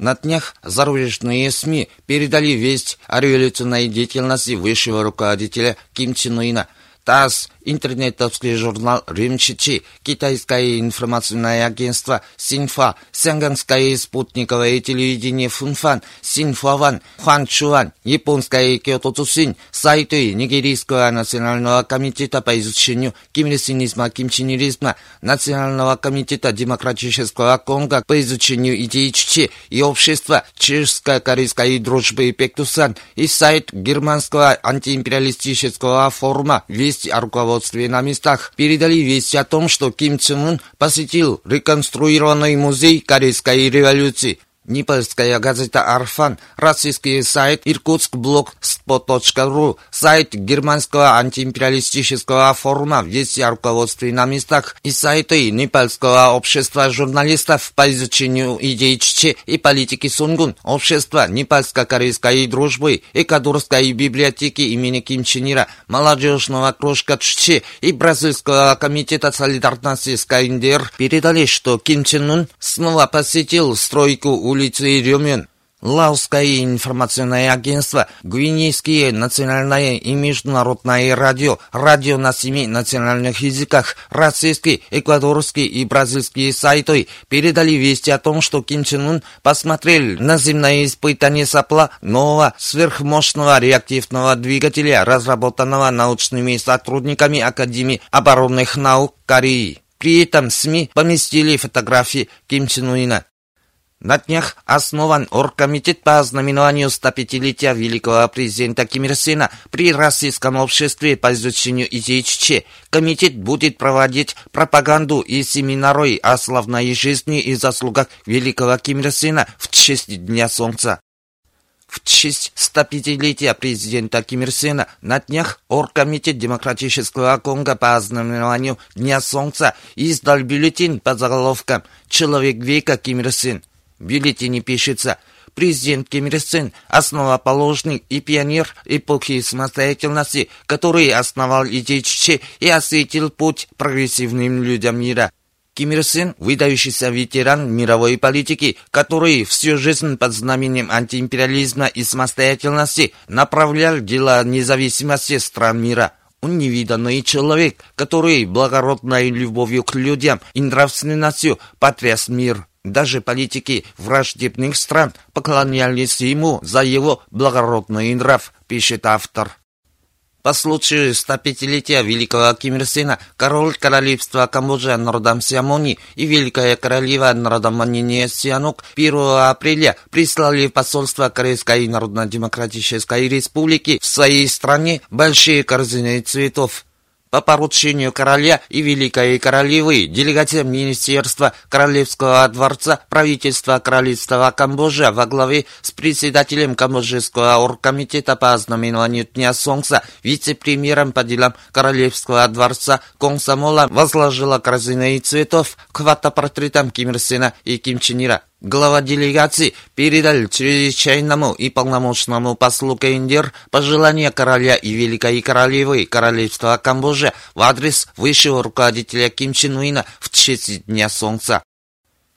На днях зарубежные СМИ передали весть о революционной деятельности высшего руководителя Ким Чен Ына. ТАСС, интернетовский журнал «Римчичи», китайское информационное агентство «Синфа», сингангское спутниковое телевидение «Фунфан», «Синфаван», «Хуанчуан», японское «Киото Тусин», сайты Нигерийского национального комитета по изучению кимресинизма, кимченеризма, Национального комитета демократического Конга по изучению идей Чучхе и общества Чешско-корейской дружбы Пектусан и сайт Германского антиимпериалистического форума «Весть о руководстве на местах». Передали весть о том, что Ким Чен Ын посетил реконструированный музей Корейской революции. Непальская газета «Арфан», российский сайт «Иркутскблогспот.ру», сайт Германского антиимпериалистического форума «Вести о руководстве на местах» и сайты Непальского общества журналистов по изучению идей Чучхе и политики Сунгун, общества Непальско-корейской дружбы, Экадурской библиотеки имени Ким Чен Ира, молодежного кружка Чучхе и Бразильского комитета солидарности с Кэндер передали, что Ким Чен Ын снова посетил стройку улицы Рюмен. Лаосское информационное агентство, Гвинейские национальное и международное радио, радио на 7 национальных языках, российские, эквадорские и бразильские сайты передали вести о том, что Ким Чен Ын посмотрел на земное испытание сопла нового сверхмощного реактивного двигателя, разработанного научными сотрудниками Академии оборонных наук Кореи. При этом СМИ поместили фотографии Ким Чен Ына. На днях основан Оргкомитет по ознаменованию 105-летия великого президента Ким Ир Сена при Российском обществе по изучению идей Чучхе. Комитет будет проводить пропаганду и семинары о славной жизни и заслугах великого Ким Ир Сена в честь Дня Солнца. В честь 105-летия президента Ким Ир Сена на днях Оргкомитет Демократического Конга по ознаменованию Дня Солнца издал бюллетень под заголовком «Человек века Ким Ир Сен». В бюллетене пишется: «Президент Ким Ир Сен – основоположник и пионер эпохи самостоятельности, который основал идею Чучхе и осветил путь прогрессивным людям мира». Ким Ир Сен – выдающийся ветеран мировой политики, который всю жизнь под знаменем антиимпериализма и самостоятельности направлял дела независимости стран мира. Он невиданный человек, который благородной любовью к людям и нравственностью потряс мир. Даже политики враждебных стран поклонялись ему за его благородный нрав, пишет автор. По случаю 105-летия великого Ким Ир Сена король королевства Камбоджа Нородом Сиамони и великая королева Нородом Манине Сианук 1 апреля прислали в посольство Корейской Народно-Демократической Республики в своей стране большие корзины цветов. По поручению короля и великой королевы делегация Министерства Королевского дворца правительства Королевства Камбоджа во главе с председателем Камбоджийского оргкомитета по ознаменованию Дня Солнца, вице-премьером по делам Королевского дворца Конг Самола возложила корзины цветов к фотопортретам Ким Ир Сена и Ким Чен Ира. Глава делегации передал чрезвычайному и полномочному послу Кэндер пожелания короля и великой королевы Королевства Камбоджа в адрес высшего руководителя Ким Чен Ына в честь Дня Солнца.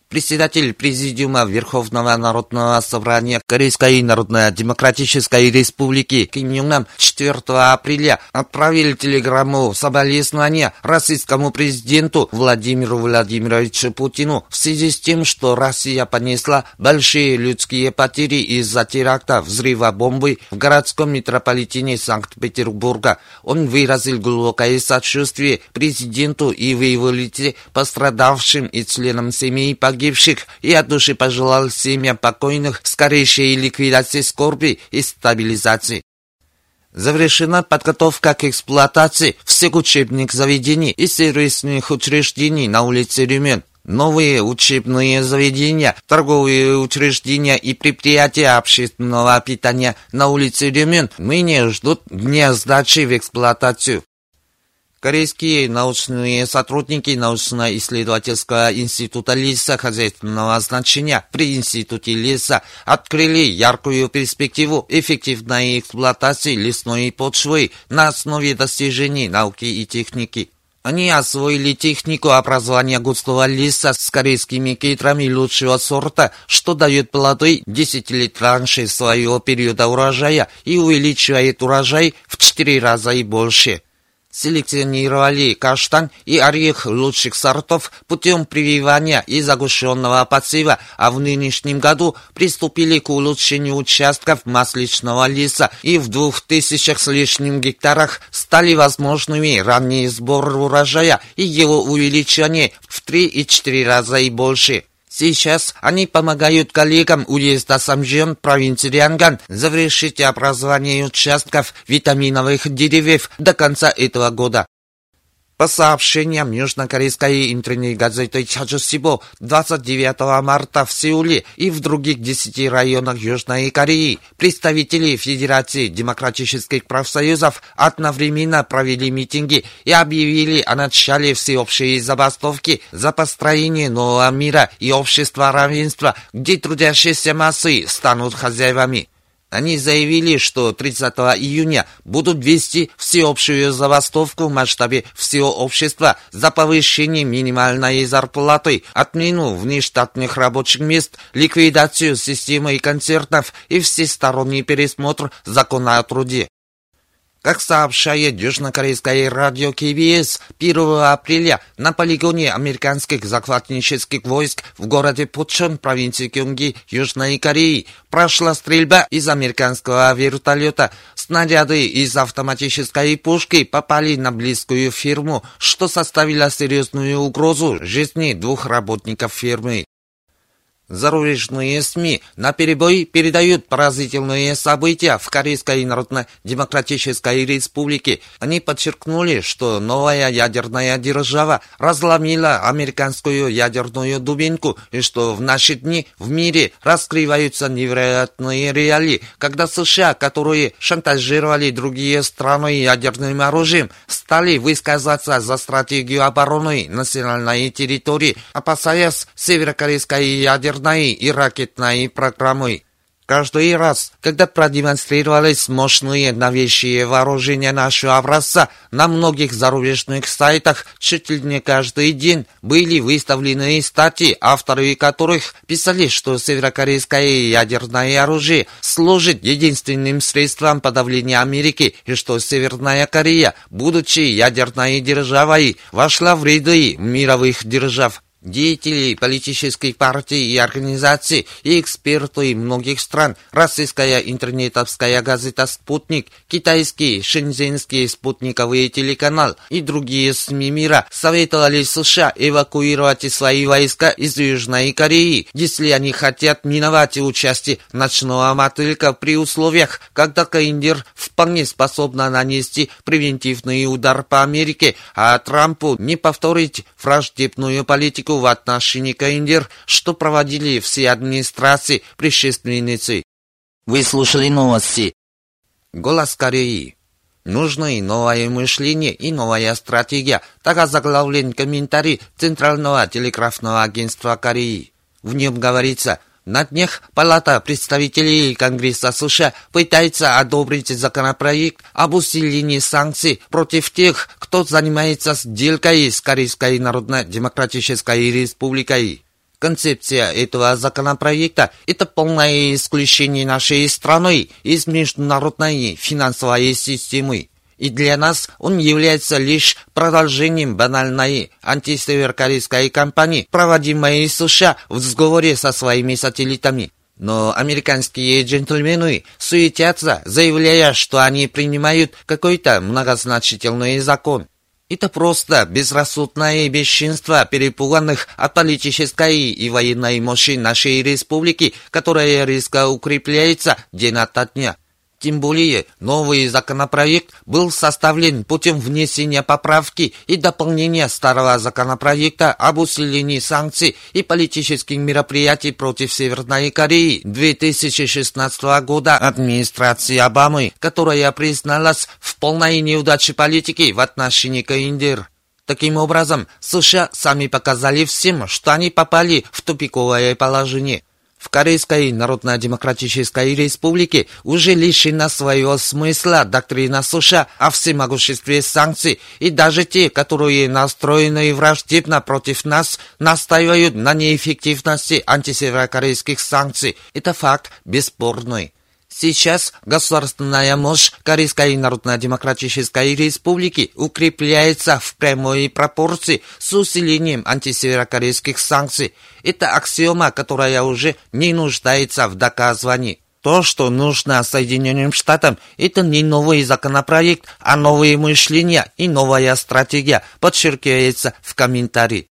Председатель Президиума Верховного Народного Собрания Корейской Народно-Демократической Республики Ким Юнг 4 апреля отправил телеграмму соболезнования российскому президенту Владимиру Владимировичу Путину в связи с тем, что Россия понесла большие людские потери из-за теракта взрыва бомбы в городском метрополитене Санкт-Петербурга. Он выразил глубокое сочувствие президенту и в его лице пострадавшим и членам семьи погибших. И от души пожелал семьям покойных скорейшей ликвидации скорби и стабилизации. Завершена подготовка к эксплуатации всех учебных заведений и сервисных учреждений на улице Рюмен. Новые учебные заведения, торговые учреждения и предприятия общественного питания на улице Рюмин ныне ждут дня сдачи в эксплуатацию. Корейские научные сотрудники научно-исследовательского института леса хозяйственного значения при Институте леса открыли яркую перспективу эффективной эксплуатации лесной почвы на основе достижений науки и техники. Они освоили технику образования густого леса с корейскими кедрами лучшего сорта, что дает плоды 10 лет раньше своего периода урожая и увеличивает урожай в 4 раза и больше. Селекционировали каштан и орех лучших сортов путем прививания и загущенного посева, а в нынешнем году приступили к улучшению участков масличного леса и в 2000 с лишним гектарах стали возможными ранний сбор урожая и его увеличение в 3 и 4 раза и больше. Сейчас они помогают коллегам уезда Самжион провинции Рианган завершить образование участков витаминовых деревьев до конца этого года. По сообщениям южнокорейской интернет-газеты Чаджу Сибу, 29 марта в Сеуле и в других 10 районах Южной Кореи представители Федерации демократических профсоюзов одновременно провели митинги и объявили о начале всеобщей забастовки за построение нового мира и общества равенства, где трудящиеся массы станут хозяевами. Они заявили, что 30 июня будут вести всеобщую забастовку в масштабе всего общества за повышение минимальной зарплаты, отмену внештатных рабочих мест, ликвидацию системы концертов и всесторонний пересмотр закона о труде. Как сообщает южнокорейское радио КБС, 1 апреля на полигоне американских захватнических войск в городе Пучон, провинции Кюнги, Южной Кореи, прошла стрельба из американского вертолета. Снаряды из автоматической пушки попали на близкую ферму, что составило серьезную угрозу жизни 2 работников фермы. Зарубежные СМИ наперебой передают поразительные события в Корейской Народно-Демократической Республике. Они подчеркнули, что новая ядерная держава разломила американскую ядерную дубинку и что в наши дни в мире раскрываются невероятные реалии, когда США, которые шантажировали другие страны ядерным оружием, стали высказаться за стратегию обороны национальной территории, опасаясь северокорейской ядерной и ракетной программы. Каждый раз, когда продемонстрировались мощные новейшие вооружения нашего образца, на многих зарубежных сайтах чуть ли не каждый день были выставлены статьи, авторы которых писали, что северокорейское ядерное оружие служит единственным средством подавления Америки и что Северная Корея, будучи ядерной державой, вошла в ряды мировых держав. Деятели политических партий и организаций и эксперты многих стран, российская интернетовская газета «Спутник», китайский шэньчжэньский спутниковый телеканал и другие СМИ мира советовали США эвакуировать свои войска из Южной Кореи, если они хотят миновать участие ночного мотылька при условиях, когда Кэндер вполне способна нанести превентивный удар по Америке, а Трампу не повторить враждебную политику в отношении Кэндер, что проводили все администрации предшественницы. Вы слушали новости. Голос Кореи. Нужны новое мышление и новая стратегия. Так озаглавлен комментарий Центрального телеграфного агентства Кореи. В нем говорится: на днях Палата представителей Конгресса США пытается одобрить законопроект об усилении санкций против тех, кто занимается сделкой с Корейской Народно-Демократической Республикой. Концепция этого законопроекта – это полное исключение нашей страны из международной финансовой системы. И для нас он является лишь продолжением банальной антисеверокорейской кампании, проводимой США в сговоре со своими сателлитами. Но американские джентльмены суетятся, заявляя, что они принимают какой-то многозначительный закон. Это просто безрассудное бесчинство перепуганных от политической и военной мощи нашей республики, которая резко укрепляется день ото дня. Тем более, новый законопроект был составлен путем внесения поправки и дополнения старого законопроекта об усилении санкций и политических мероприятий против Северной Кореи 2016 года администрации Обамы, которая призналась в полной неудаче политики в отношении Кэндер. Таким образом, США сами показали всем, что они попали в тупиковое положение. В Корейской Народно-Демократической Республике уже лишена своего смысла доктрина США о всемогуществе санкций, и даже те, которые настроены враждебно против нас, настаивают на неэффективности антисеверокорейских санкций. Это факт бесспорный. Сейчас государственная мощь Корейской Народно-Демократической Республики укрепляется в прямой пропорции с усилением антисеверокорейских санкций. Это аксиома, которая уже не нуждается в доказывании. То, что нужно Соединенным Штатам, это не новый законопроект, а новые мышления и новая стратегия, подчеркивается в комментарии.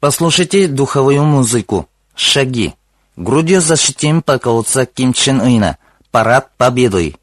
Послушайте духовую музыку. Шаги. Грудью защитим полководца Ким Чен Ына. Парад Победы.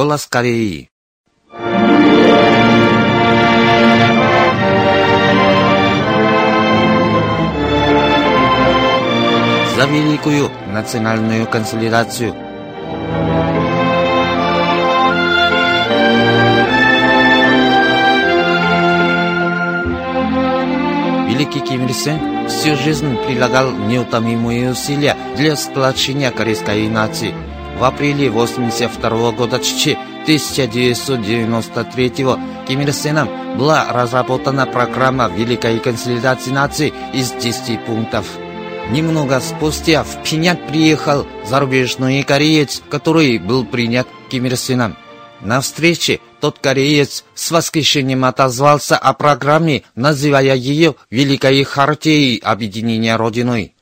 Голос Кореи. За великую национальную консолидацию. Великий Ким Ир Сен всю жизнь прилагал неутомимые усилия для сплочения корейской нации. В апреле 1982 года Чучхе 1993 Ким Ир Сеном была разработана программа великой консолидации нации из 10 пунктов. Немного спустя в Пхеньян приехал зарубежный кореец, который был принят Ким Ир Сеном. На встрече тот кореец с восхищением отозвался о программе, называя ее «Великой хартией объединения Родиной».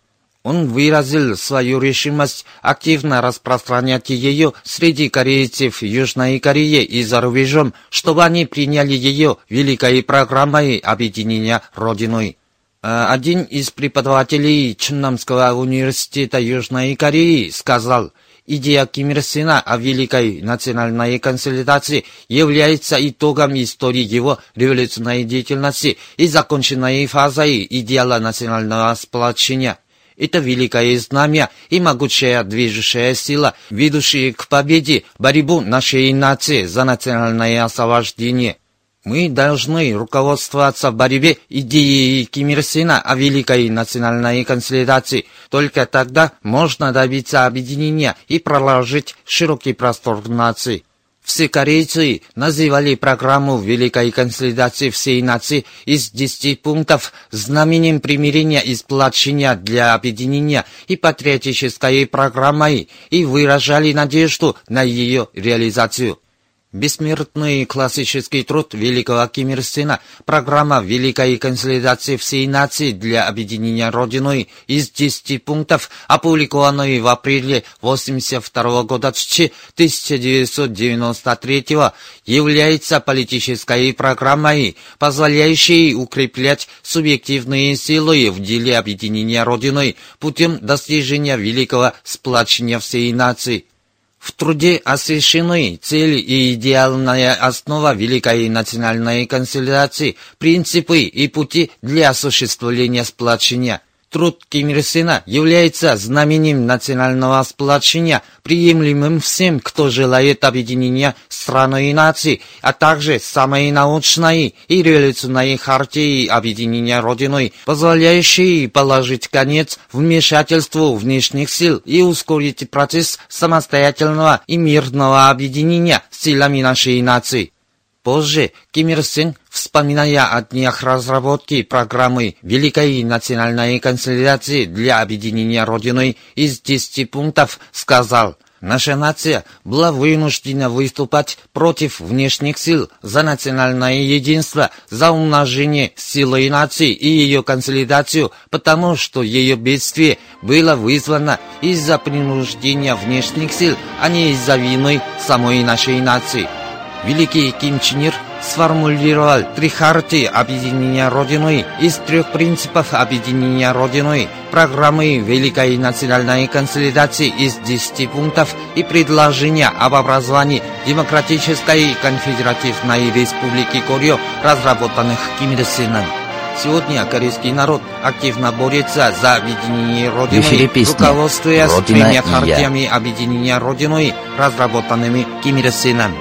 Он выразил свою решимость активно распространять ее среди корейцев Южной Кореи и за рубежом, чтобы они приняли ее «Великой программой объединения Родиной». Один из преподавателей Чоннамского университета Южной Кореи сказал: «Идея Ким Ир Сена о великой национальной консолидации является итогом истории его революционной деятельности и законченной фазой идеала национального сплочения. Это великое знамя и могучая движущая сила, ведущая к победе борьбу нашей нации за национальное освобождение». Мы должны руководствоваться в борьбе идеей Ким Ир Сена о великой национальной консолидации. Только тогда можно добиться объединения и проложить широкий простор нации. Все корейцы называли программу великой консолидации всей нации из 10 пунктов знаменем примирения и сплочения для объединения и патриотической программой и выражали надежду на ее реализацию. Бессмертный классический труд великого Ким Ир Сена, программа великой консолидации всей нации для объединения Родиной из 10 пунктов, опубликованной в апреле 1982 года в Чучхе 1993 является политической программой, позволяющей укреплять субъективные силы в деле объединения Родиной путем достижения великого сплочения всей нации. В труде освещены цели и идеальная основа великой национальной консолидации, принципы и пути для осуществления сплочения. Труд Ким Ир Сена является знаменем национального сплочения, приемлемым всем, кто желает объединения страны и нации, а также самой научной и революционной хартией объединения Родиной, позволяющей положить конец вмешательству внешних сил и ускорить процесс самостоятельного и мирного объединения силами нашей нации. Позже Ким Ир Сен, вспоминая о днях разработки программы великой национальной консолидации для объединения Родиной из 10 пунктов, сказал: «Наша нация была вынуждена выступать против внешних сил за национальное единство, за умножение силы нации и ее консолидацию, потому что ее бедствие было вызвано из-за принуждения внешних сил, а не из-за вины самой нашей нации». Великий Ким Чен Ир сформулировал 3 хартии объединения Родиной из 3 принципов объединения Родиной, программы великой национальной консолидации из 10 пунктов и предложения об образовании Демократической конфедеративной республики Корея, разработанных Ким Ир Сеном. Сегодня корейский народ активно борется за объединение Родины, руководствуясь тремя хартиями объединения Родиной, разработанными Ким Ир Сеном.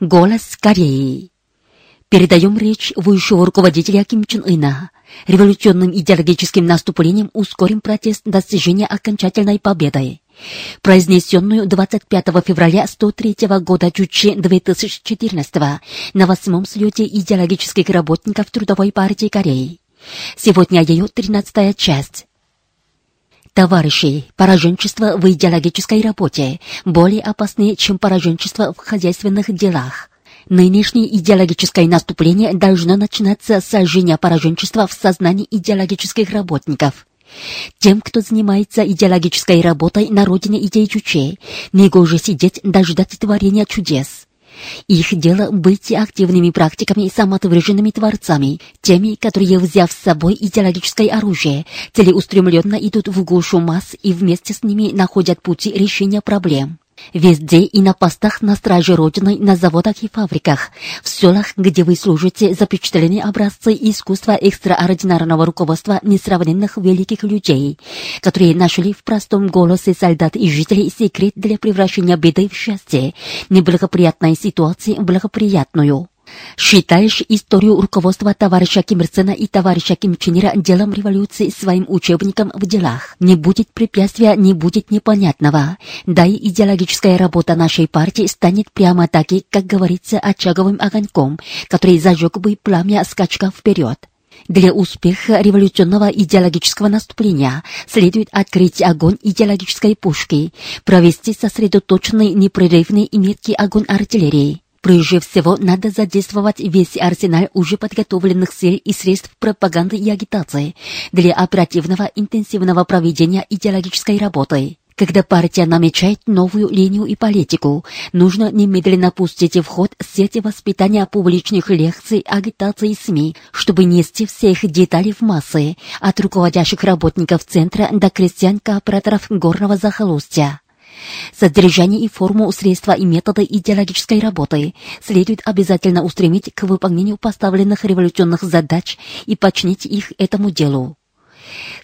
Голос Кореи. Передаем речь высшего руководителя Ким Чен Ына. Революционным идеологическим наступлением ускорим протест достижения окончательной победы, произнесенную 25 февраля 103 года Чучхе 2014 на 8-м слете идеологических работников Трудовой партии Кореи. Сегодня ее 13-я часть. Товарищи, пораженчество в идеологической работе более опаснее, чем пораженчество в хозяйственных делах. Нынешнее идеологическое наступление должно начинаться с сожжения пораженчества в сознании идеологических работников. Тем, кто занимается идеологической работой на родине идей Чучхе, негоже сидеть, дождать творения чудес. Их дело быть активными практиками и самоотверженными творцами, теми, которые, взяв с собой идеологическое оружие, целеустремленно идут в гушу масс и вместе с ними находят пути решения проблем. Везде и на постах на страже Родины, на заводах и фабриках, в селах, где вы служите, запечатлены образцы искусства экстраординарного руководства несравненных великих людей, которые нашли в простом голосе солдат и жителей секрет для превращения беды в счастье, неблагоприятной ситуации в благоприятную. Считаешь историю руководства товарища Ким Ир Сена и товарища Ким Чен Ира делом революции своим учебником в делах? Не будет препятствия, не будет непонятного. Да и идеологическая работа нашей партии станет прямо-таки, как говорится, очаговым огоньком, который зажег бы пламя скачка вперед. Для успеха революционного идеологического наступления следует открыть огонь идеологической пушки, провести сосредоточенный, непрерывный и меткий огонь артиллерии. Прежде всего, надо задействовать весь арсенал уже подготовленных сил и средств пропаганды и агитации для оперативного интенсивного проведения идеологической работы. Когда партия намечает новую линию и политику, нужно немедленно пустить в ход сети воспитания публичных лекций, агитации СМИ, чтобы нести все их детали в массы, от руководящих работников центра до крестьян-кооператоров горного захолустья. Содержание и форму, средства и методы идеологической работы следует обязательно устремить к выполнению поставленных революционных задач и подчинить их этому делу.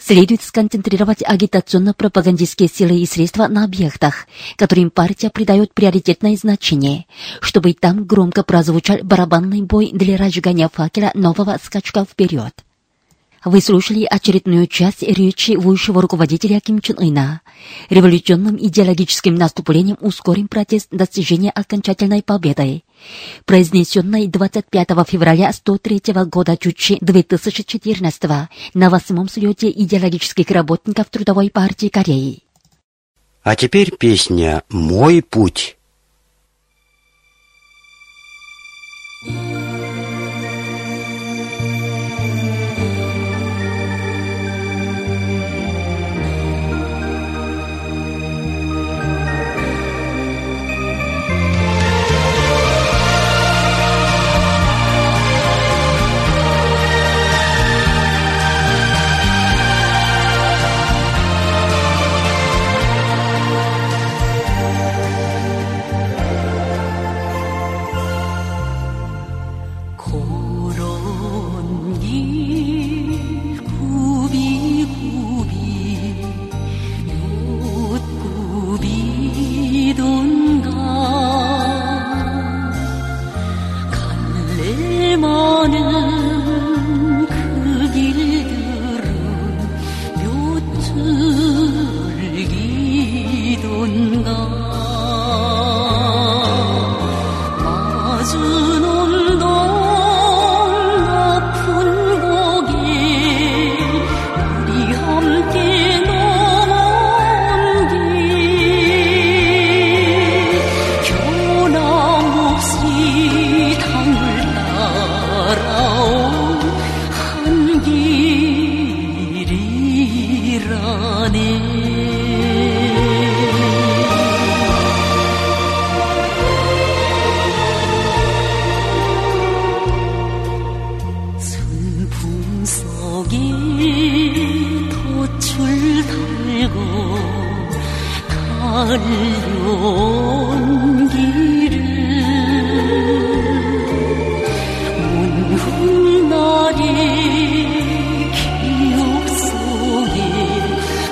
Следует сконцентрировать агитационно-пропагандистские силы и средства на объектах, которым партия придает приоритетное значение, чтобы там громко прозвучал барабанный бой для разжигания факела нового скачка вперед. Вы слушали очередную часть речи высшего руководителя Ким Чен Ына. Революционным идеологическим наступлением ускорим протест достижения окончательной победы, произнесенной 25 февраля 103 года Чучхе 2014 на 8-м слете идеологических работников Трудовой партии Кореи. А теперь песня «Мой путь».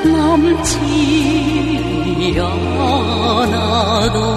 남지 않아도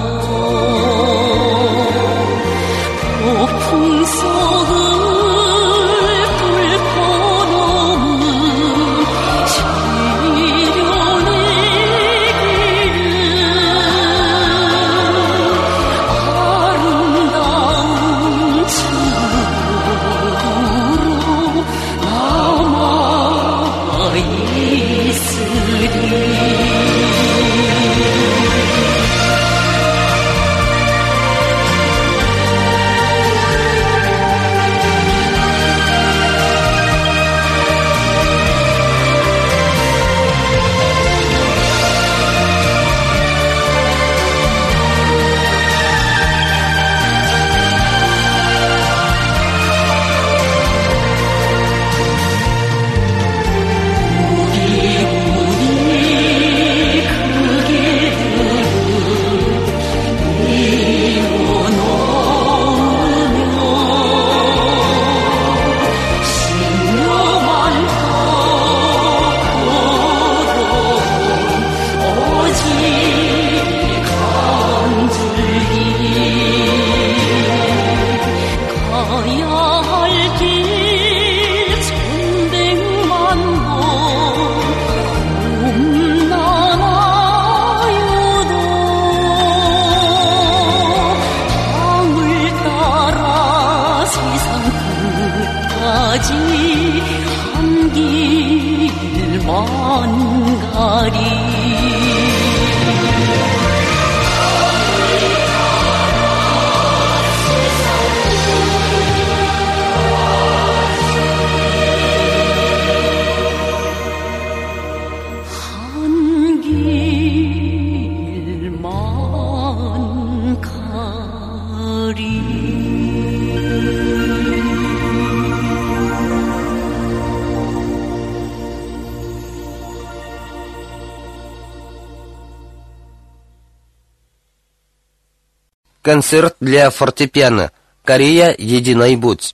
Концерт для фортепиано. Корея, единый будь.